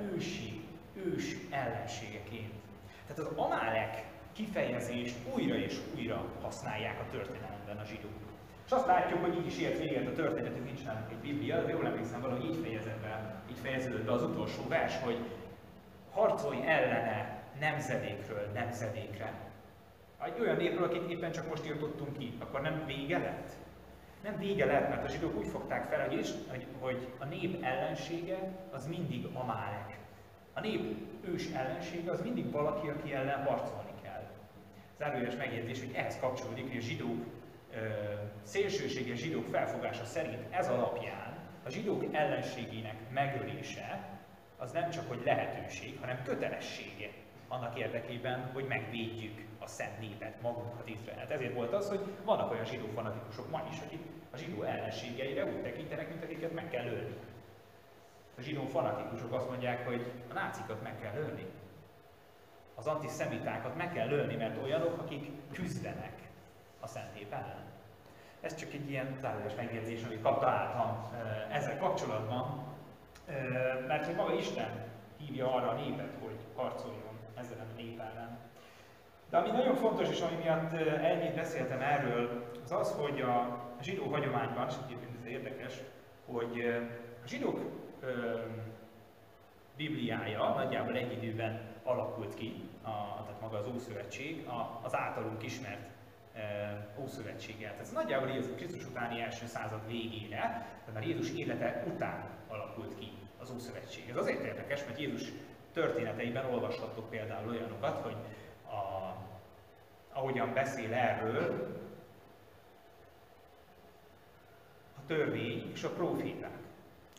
ős ellenségeként. Tehát az Amálek kifejezést újra és újra használják a történelemben a zsidók. És azt látjuk, hogy így is ért véget a történetünk, nincs nálunk egy Biblia, de jól emlékszem, valahogy így fejeződött be az utolsó vers, hogy harcolj ellene nemzedékről nemzedékre. Egy olyan népről, akit éppen csak most írtottunk ki, akkor nem vége lett? Nem vége lett, mert a zsidók úgy fogták fel, hogy a nép ellensége az mindig Amálek. A nép ős ellensége az mindig valaki, aki ellen harcolni kell. Zárójeles megjegyzés, hogy ehhez kapcsolódik, hogy a zsidók szélsőséges zsidók felfogása szerint ez alapján a zsidók ellenségének megölése az nem csak hogy lehetőség, hanem kötelessége annak érdekében, hogy megvédjük a szent népet, magunkat, Izraelt. Ezért volt az, hogy vannak olyan zsidó fanatikusok ma is, akik a zsidó ellenségeire úgy tekintenek, mint akiket meg kell ölni. A zsidó fanatikusok azt mondják, hogy a nácikat meg kell ölni, az antiszemitákat meg kell ölni, mert olyanok, akik küzdenek a szent nép ellen. Ez csak egy ilyen zárójeles megjegyzés, amit találtam ezzel kapcsolatban, mert hogy maga Isten hívja arra a népet, hogy harcoljon ezzel a nép ellen. De ami nagyon fontos, és ami miatt ennyit beszéltem erről, az az, hogy a zsidó hagyományban, és egyébként ez érdekes, hogy a zsidók Bibliája nagyjából egy időben alakult ki, tehát maga az Ószövetség, az általunk ismert Ószövetséggel. Ez nagyjából így Krisztus utáni első század végére, tehát már Jézus élete után alakult ki az Ószövetség. Ez azért érdekes, mert Jézus történeteiben olvashattok például olyanokat, hogy ahogyan beszél erről a törvény és a próféták.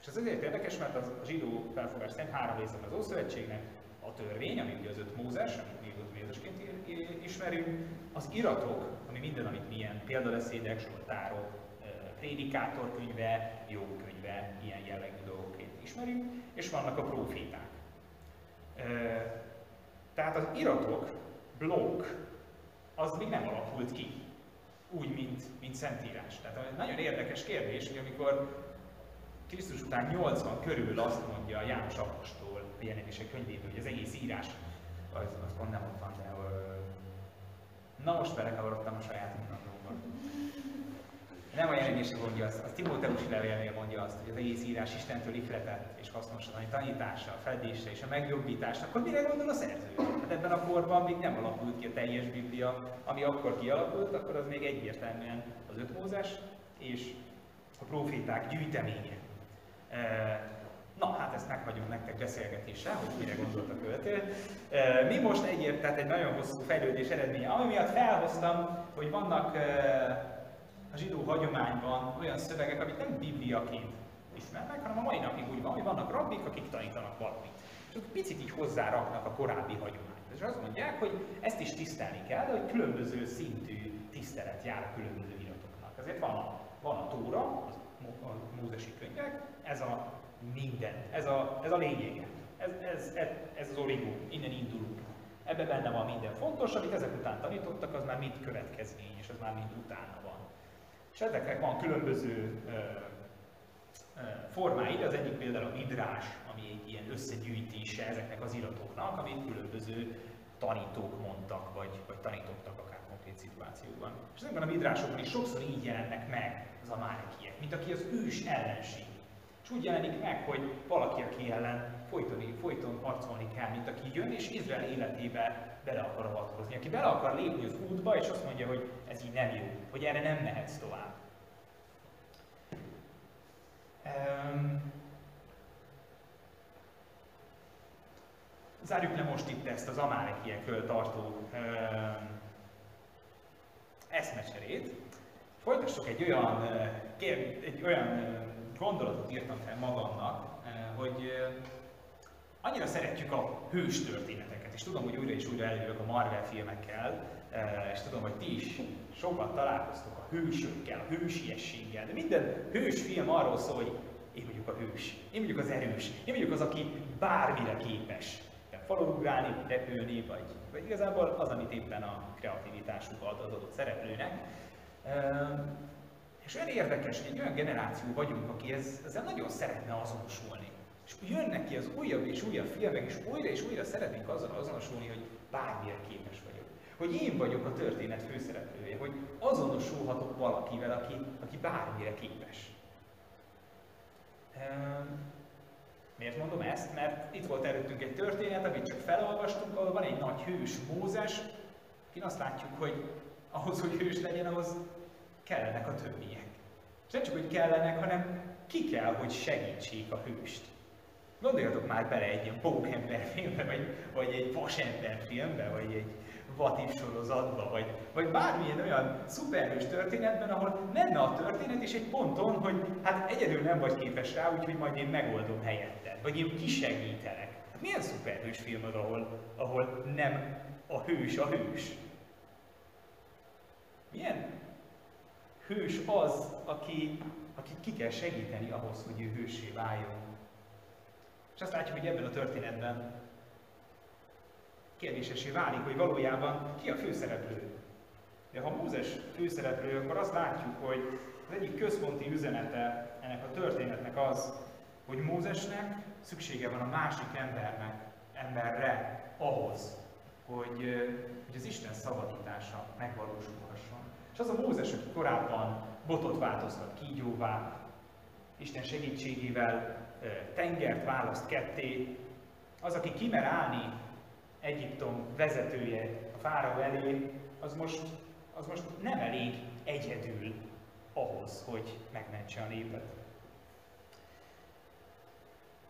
És ez azért érdekes, mert az zsidó felfogás szerint három része az Ószövetségnek: a törvény, ami ugye az 5 Mózes, amit mi 5 Mózesként ismerünk, az iratok, ami minden, amit milyen példabeszédek, zsoltárok, prédikátorkönyve, jogkönyve, ilyen jellegű dolgokként ismerünk, és vannak a próféták. Tehát az iratok, blokk, az még nem alakult ki, úgy, mint szentírás. Tehát nagyon érdekes kérdés, hogy amikor Krisztus után 80 körül azt mondja János apostol a Jelenések könyvéből, hogy az egész írás, az pont nem ott van, de na most belekavarodtam a saját mondatomba. Nem a Jelenések mondja azt, a Timóteusi levélnél mondja azt, hogy az egész írás Istentől ihletett és hasznos a tanításra, a fedésre és a megjobbításra, akkor mire gondol a szerző? Hát ebben a korban még nem alakult ki a teljes Biblia, ami akkor kialakult, akkor az még egyértelműen az 5 Mózes és a próféták gyűjteménye. Na, hát ezt meghagyom nektek beszélgetéssel, hogy mire gondolt a költő. Mi most tehát egy nagyon hosszú fejlődés eredménye, ami miatt felhoztam, hogy vannak a zsidó hagyományban olyan szövegek, amit nem bibliaként ismernek, hanem a mai napig úgy van, hogy vannak rabbik, akik tanítanak valamit. És ők picit így hozzáraknak a korábbi hagyományhoz. És azt mondják, hogy ezt is tisztelni kell, de hogy különböző szintű tisztelet jár a különböző iratoknak. Ezért van a Tóra, a mózesi könyvek, ez a minden, ez a lényege, ez az origó, innen indulunk. Ebben benne van minden fontos, amit ezek után tanítottak, az már mind következmény, és az már mind utána van. És ezeknek van különböző formái, az egyik például a midrás, ami egy ilyen összegyűjtése ezeknek az iratoknak, amit különböző tanítók mondtak, vagy tanítottak akár konkrét szituációban. És ezekben a midrásokban is sokszor így jelennek meg az amálekiek, mint aki az ős ellenség. És úgy jelenik meg, hogy valaki, aki ellen folyton harcolni kell, mint aki jön, és Izrael életébe bele akar avatkozni. Aki bele akar lépni az útba, és azt mondja, hogy ez így nem jó, hogy erre nem mehetsz tovább. Zárjuk le most itt ezt az amálekiekről tartó eszmecserét. Folytassuk egy olyan gondolatot írtam fel magamnak, hogy Annyira szeretjük a hős történeteket, és tudom, hogy újra és újra előjövök a Marvel filmekkel, és tudom, hogy ti is sokat találkoztok a hősökkel, a hősiességgel, de minden hős film arról szól, hogy én vagyok a hős, én vagyok az erős, én vagyok az, aki bármire képes. Falon ugrálni, repülni, vagy igazából az, amit éppen a kreativitásuk ad az adott szereplőnek. És olyan érdekes, hogy egy olyan generáció vagyunk, aki ezzel nagyon szeretne azonosulni. És jönnek ki az újabb és újabb filmek, és újra szeretnénk azzal azonosulni, hogy bármilyen képes vagyok. Hogy én vagyok a történet főszereplője, hogy azonosulhatok valakivel, aki bármire képes. Miért mondom ezt? Mert itt volt előttünk egy történet, amit csak felolvastunk, ahol van egy nagy hős, Mózes, akin azt látjuk, hogy ahhoz, hogy hős legyen, ahhoz kellenek a többiek. És nem csak, hogy kellenek, hanem ki kell, hogy segítsék a hőst. Gondoljatok már bele egy ilyen pókember filmbe, vagy egy vasember filmbe, vagy egy vatív sorozatba, vagy bármilyen olyan szuperhős történetben, ahol menne a történet, és egy ponton, hogy hát egyedül nem vagy képes rá, úgyhogy majd én megoldom helyetted, vagy én kisegítelek. Hát milyen szuperhős film az, ahol nem a hős a hős? Milyen hős az, akit ki kell segíteni ahhoz, hogy ő hőssé váljon? És azt látjuk, hogy ebben a történetben kérdésessé válik, hogy valójában ki a főszereplő. De ha Mózes főszereplő, akkor azt látjuk, hogy az egyik központi üzenete ennek a történetnek az, hogy Mózesnek szüksége van a másik emberre ahhoz, hogy az Isten szabadítása megvalósulhasson. És az a Mózes, aki korábban botot változtat kígyóvá, Isten segítségével tengert választ ketté, az, aki kimer állni Egyiptom vezetője a fáraó elé, az most nem elég egyedül ahhoz, hogy megmentse a népet.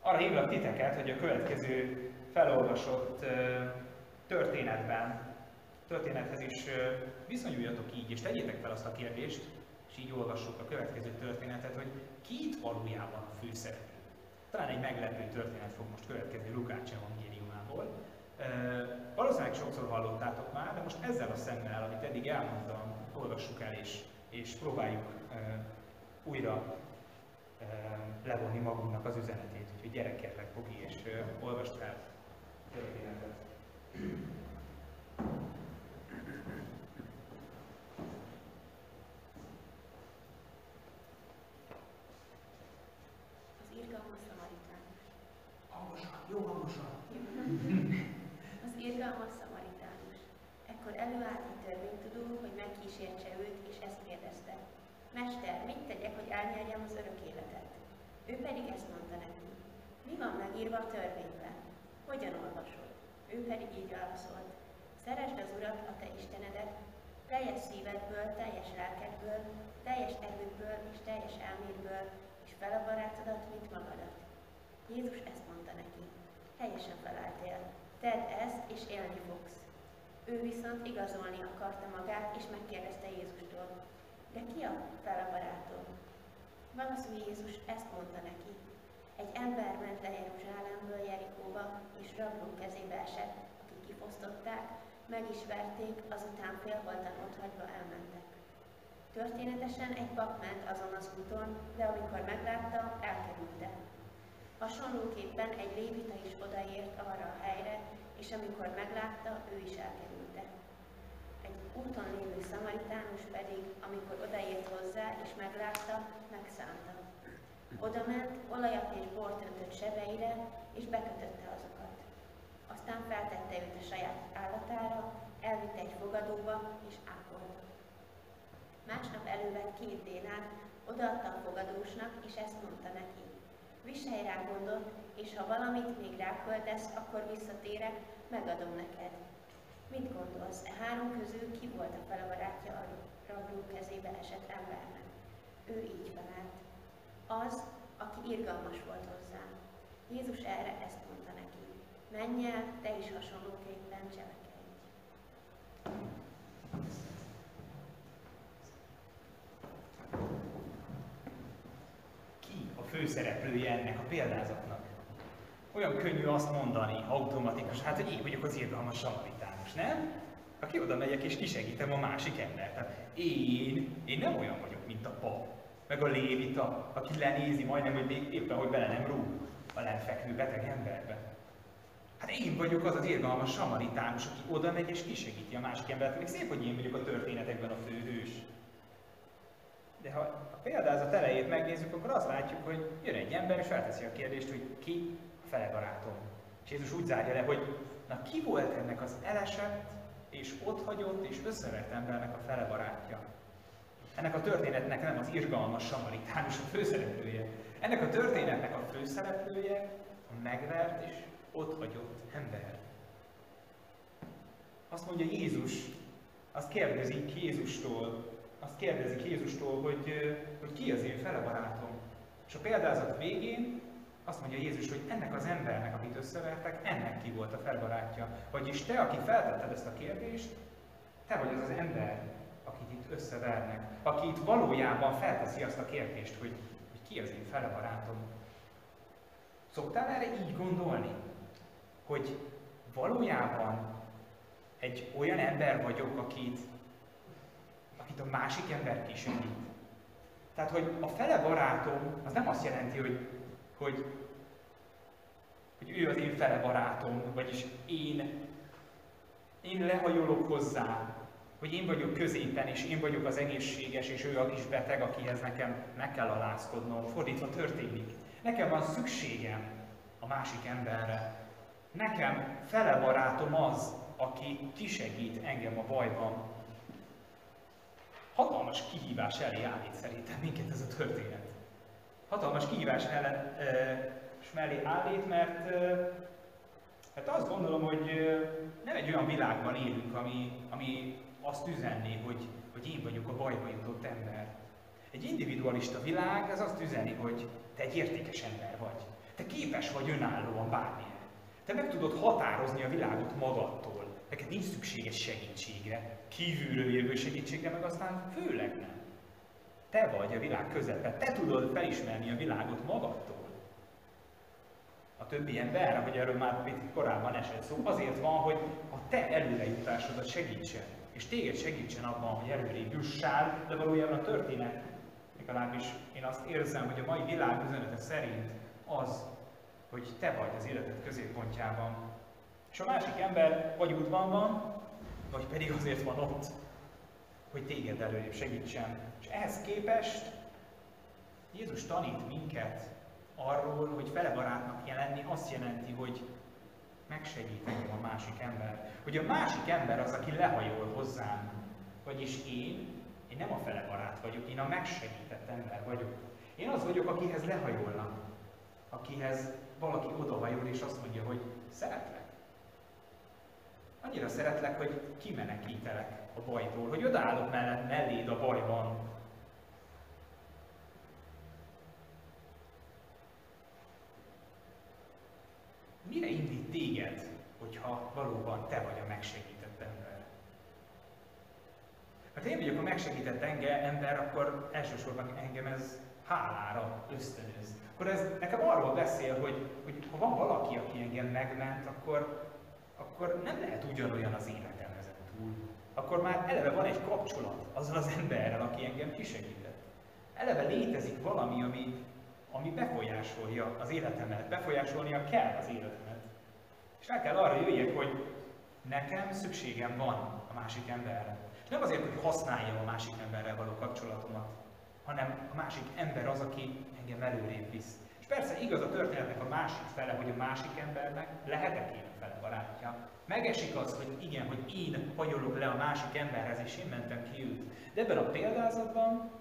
Arra hívlak titeket, hogy a következő felolvasott történethez is viszonyuljatok így, és tegyétek fel azt a kérdést, és így olvassuk a következő történetet, hogy ki itt valójában a főszereplő. Talán egy meglepő történet fog most következni Lukács evangéliumából. Valószínűleg sokszor hallottátok már, de most ezzel a szemmel, amit eddig elmondtam, olvassuk el és próbáljuk újra levonni magunknak az üzenetét. Úgyhogy gyere kérlek, Bogi, és olvasd el a történetet. Az irgalmas szamaritán. Hangosan, jó hangosan! Irgalmas szamaritánus. Ekkor előállt egy törvénytudó, hogy megkísértse őt, és ezt kérdezte: Mester, mit tegyek, hogy elnyerjem az örök életet? Ő pedig ezt mondta neki: Mi van megírva a törvényben? Hogyan olvasod? Ő pedig így válaszolt: Szeresd az Urat, a te Istenedet, teljes szívedből, teljes lelkedből, teljes erődből és teljes elmédből, és fel a barátodat, mint magadat. Jézus ezt mondta neki: Helyesen feleltél. Tedd ezt, és élni fogsz. Ő viszont igazolni akarta magát, és megkérdezte Jézustól: De ki a fel a barátom? Valószínűleg Jézus ezt mondta neki: Egy ember ment el Jeruzsálemből Jerikóba, és rabló kezébe esett, akik kifosztották, meg is verték, azután félholtan otthagyva elmentek. Történetesen egy pap ment azon az úton, de amikor meglátta, elkerülte. Hasonlóképpen egy lévita is odaért arra a helyre, és amikor meglátta, ő is elkerülte. Egy úton lévő szamaritánus pedig, amikor odaért hozzá és meglátta, megszánta. Oda ment, olajat és bort öntött sebeire, és bekötötte azokat. Aztán feltette őt a saját állatára, elvitte egy fogadóba, és ápolta. Másnap elővett 2 dénárt, odaadta a fogadósnak, és ezt mondta neki: Viselj rá gondot, és ha valamit még ráköltesz, akkor visszatérek, megadom neked. Mit gondolsz, e 3 közül ki volt a felebarátja a rabló kezébe esett embernek? Ő így felelt: Az, aki irgalmas volt hozzá. Jézus erre ezt mondta neki: Menj el, te is hasonlóképpen cselekedj. Főszereplője ennek a példázatnak. olyan könnyű azt mondani automatikus, hát hogy én vagyok az irgalmas samaritánus, nem? Aki oda megyek és kisegítem a másik embert. Tehát én nem olyan vagyok, mint a pap, meg a lévita, aki lenézi majdnem, hogy még éppen, hogy bele nem rúg a lentfekvő beteg emberbe. Hát én vagyok az az irgalmas samaritánus, aki oda megy és kisegíti a másik embert. Még szép, hogy én vagyok a történetekben a főhős. De ha a példázat elejét megnézzük, akkor azt látjuk, hogy jön egy ember és felteszi a kérdést, hogy ki a fele barátom. És Jézus úgy zárja le, hogy na ki volt ennek az elesett és otthagyott és összevert embernek a fele barátja? Ennek a történetnek nem az irgalmas samaritánus a főszereplője. Ennek a történetnek a főszereplője a megvert és otthagyott ember. Azt mondja Jézus, azt kérdezik Jézustól, hogy ki az én fele barátom. És a példázat végén azt mondja Jézus, hogy ennek az embernek, amit összevertek, ennek ki volt a fele barátja. Vagyis te, aki feltetted ezt a kérdést, te vagy az az ember, akit itt összevernek. Aki itt valójában felteszi azt a kérdést, hogy ki az én fele barátom. Szoktál erre így gondolni, hogy valójában egy olyan ember vagyok, akit a másik ember kisegít. Tehát, hogy a fele barátom, az nem azt jelenti, hogy ő az én fele barátom, vagyis én lehajolok hozzá, hogy én vagyok középen, és én vagyok az egészséges, és ő a kis beteg, akihez nekem meg kell alázkodnom. Fordítva történik. Nekem van szükségem a másik emberre. Nekem fele barátom az, aki kisegít engem a bajban. Hatalmas kihívás elé állít szerintem minket ez a történet. Hatalmas kihívás mellé állít, mert azt gondolom, hogy nem egy olyan világban élünk, ami azt üzenné, hogy én vagyok a bajba jutott ember. Egy individualista világ az azt üzeni, hogy te egy értékes ember vagy. Te képes vagy önállóan bármilyen. Te meg tudod határozni a világot magadtól. Neked nincs szükséges segítségre, kívülről jövő segítségre, meg aztán főleg nem. Te vagy a világ közepe, te tudod felismerni a világot magadtól. A többi emberre, hogy erről már korábban esett szó, azért van, hogy a te előrejutásodat segítsen, és téged segítsen abban, hogy előrébb jussál, de valójában a történet, legalábbis én azt érzem, hogy a mai világ üzenete szerint az, hogy te vagy az életed középpontjában. És a másik ember vagy útban van, vagy pedig azért van ott, hogy téged előrébb segítsen. És ehhez képest Jézus tanít minket arról, hogy fele barátnak jelenni azt jelenti, hogy megsegít engem a másik ember. Hogy a másik ember az, aki lehajol hozzám. Vagyis én nem a fele barát vagyok, én a megsegített ember vagyok. Én az vagyok, akihez lehajolnak. Akihez valaki odahajol és azt mondja, hogy szeretlek. Annyira szeretlek, hogy kimenekítelek a bajtól, hogy odaállok melléd a bajban. Mire indít téged, hogyha valóban te vagy a megsegített ember? Ha én vagyok a megsegített ember, akkor elsősorban engem ez hálára ösztönöz. Akkor ez nekem arról beszél, hogy ha van valaki, aki engem megment, akkor nem lehet ugyanolyan az életem ezen túl. Akkor már eleve van egy kapcsolat azzal az emberrel, aki engem kisegített. Eleve létezik valami, ami befolyásolja az életemet, befolyásolnia kell az életemet. És el kell arra jöjjek, hogy nekem szükségem van a másik emberre. És nem azért, hogy használjam a másik emberrel való kapcsolatomat, hanem a másik ember az, aki engem előrébb visz. És persze igaz a történetnek a másik fele, hogy a másik embernek lehetek én a fele barátja. Megesik az, hogy igen, hogy én hajolok le a másik emberhez, és én mentem ki őt. De ebben a példázatban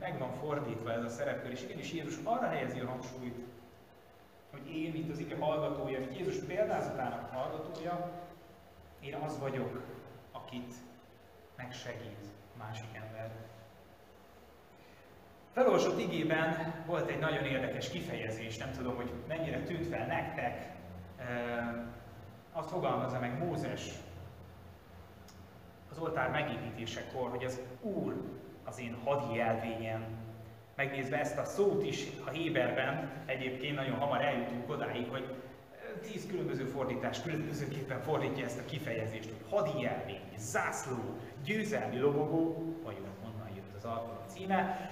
meg van fordítva ez a szerepkör, és igenis Jézus arra helyezi a hangsúlyt, hogy én, mint az ige hallgatója, mint Jézus példázatának hallgatója, én az vagyok, akit megsegít a másik ember. Felolvasott igében volt egy nagyon érdekes kifejezés, nem tudom, hogy mennyire tűnt fel nektek, azt fogalmazza meg Mózes az oltár megépítésekor, hogy az Úr az én hadjelvényem. Megnézve ezt a szót is a héberben, egyébként nagyon hamar eljutunk odáig, hogy 10 különböző fordítás különbözőképpen fordítja ezt a kifejezést, hogy hadijelvény, zászló, győzelmi lobogó, vajon honnan jött az alkalom címe,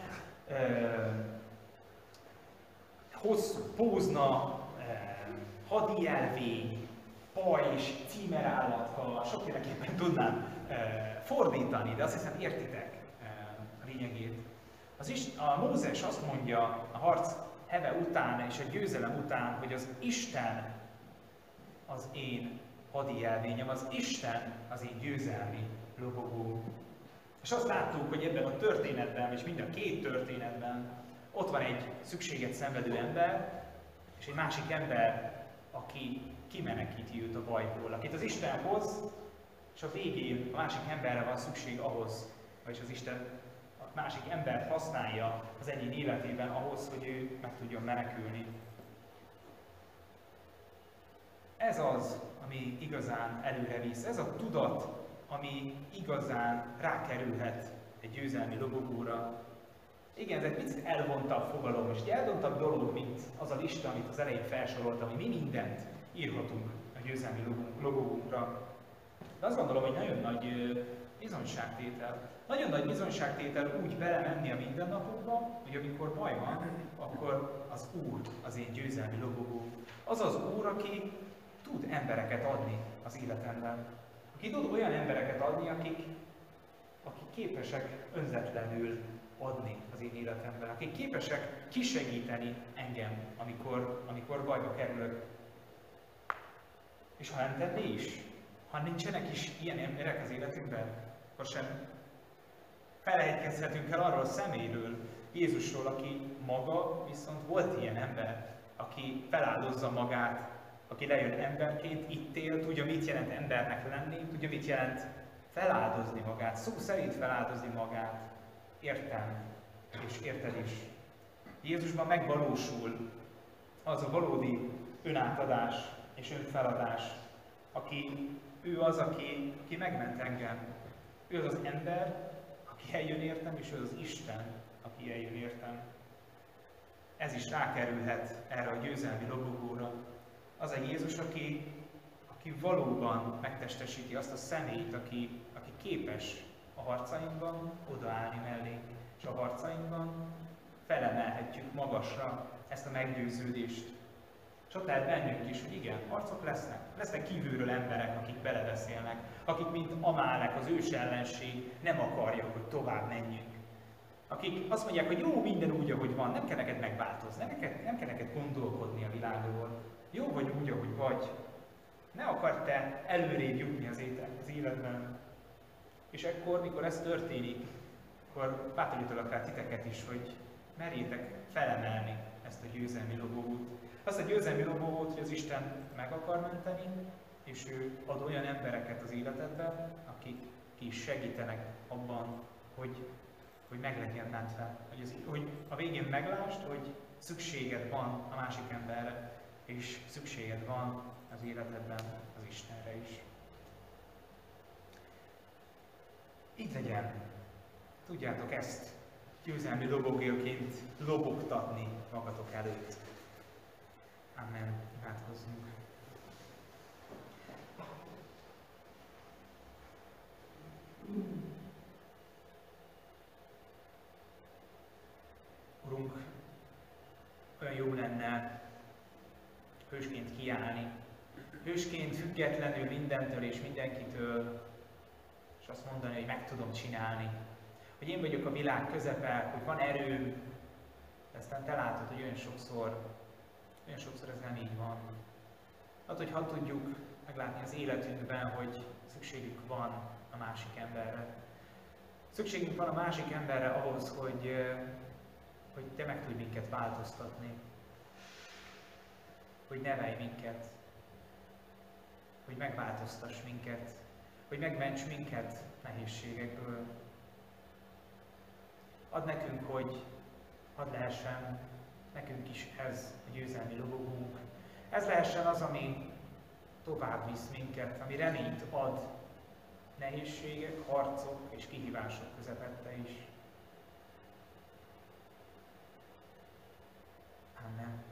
hosszú pózna, hadijelvény, pajzs, címerállatka, sokféleképpen tudnám fordítani, de azt hiszem értitek a lényegét. A Mózes azt mondja a harc heve után és a győzelem után, hogy az Isten az én hadijelvényem, az Isten az én győzelmi lobogóm. És azt láttuk, hogy ebben a történetben, és mind a két történetben ott van egy szükséget szenvedő ember, és egy másik ember, aki kimenekíti őt a bajból, akit az Isten hoz, és a végén a másik emberre van szükség ahhoz, vagyis az Isten a másik embert használja az egyén életében ahhoz, hogy ő meg tudjon menekülni. Ez az, ami igazán előre visz, ez a tudat, ami igazán rákerülhet egy győzelmi lobogóra. Igen, ez egy picit elvontabb fogalom, és egy elvontabb dolog, mint az a lista, amit az elején felsoroltam, hogy mi mindent írhatunk a győzelmi lobogónkra. De azt gondolom, hogy nagyon nagy bizonyságtétel. Nagyon nagy bizonyságtétel úgy belemenni a mindennapokba, hogy amikor baj van, akkor az Úr az én győzelmi lobogóm. Az az Úr, aki tud embereket adni az életemben. Aki tud olyan embereket adni, akik képesek önzetlenül adni az én életemben, akik képesek kisegíteni engem, amikor bajba kerülök. És ha nem tenné is, ha nincsenek is ilyen emberek az életünkben, akkor sem felejtkezhetünk el arról a személyről, Jézusról, aki maga viszont volt ilyen ember, aki feláldozza magát, aki lejön emberként, itt él, tudja, mit jelent embernek lenni, tudja, mit jelent feláldozni magát, szó szerint feláldozni magát. Értem, és érted is. Jézusban megvalósul az a valódi önátadás és önfeladás, aki megment engem. Ő az az ember, aki eljön értem, és ő az Isten, aki eljön értem. Ez is rákerülhet erre a győzelmi lobogóra. Az a Jézus, aki valóban megtestesíti azt a személyt, aki képes a harcainkban odaállni mellé, és a harcainkban felemelhetjük magasra ezt a meggyőződést. Csatát bennünk is, hogy igen, harcok lesznek. Lesznek kívülről emberek, akik belebeszélnek, akik, mint Amálek, az ős ellenség, nem akarja, hogy tovább menjünk. Akik azt mondják, hogy jó, minden úgy, ahogy van, nem kell neked megváltozni, nem kell neked gondolkodni a világról. Jó vagy úgy, ahogy vagy. Ne akar te előrébb jutni az életben. És ekkor, mikor ez történik, akkor bátorítalak rá titeket is, hogy merjétek felemelni ezt a győzelmi lobogót. Azt a győzelmi lobogót, hogy az Isten meg akar menteni, és ő ad olyan embereket az életedbe, akik ki segítenek abban, hogy meg legyen mentve. Hogy a végén meglásd, hogy szükséged van a másik emberre, és szükséged van az életedben az Istenre is. Így legyen. Tudjátok ezt győzelmi lobogóként lobogtatni magatok előtt. Amen. Imádkozzunk. Urunk, olyan jó lenne hősként kiállni, hősként függetlenül mindentől és mindenkitől, és azt mondani, hogy meg tudom csinálni. Hogy én vagyok a világ közepe, hogy van erőm, de aztán te látod, hogy olyan sokszor ez nem így van. Hát, hogy ha tudjuk meglátni az életünkben, hogy szükségünk van a másik emberre. Szükségünk van a másik emberre ahhoz, hogy te meg tudj minket változtatni. Hogy nevelj minket. Hogy megváltoztass minket. Hogy megments minket nehézségekből. Add nekünk, hogy hadd lehessen nekünk is ez a győzelmi lobogónk. Ez lehessen az, ami tovább visz minket, ami reményt ad nehézségek, harcok és kihívások közepette is. Amen.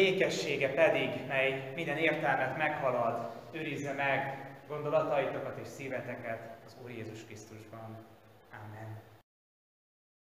békessége pedig, mely minden értelmet meghalad, őrizze meg gondolataitokat és szíveteket az Úr Jézus Krisztusban. Amen.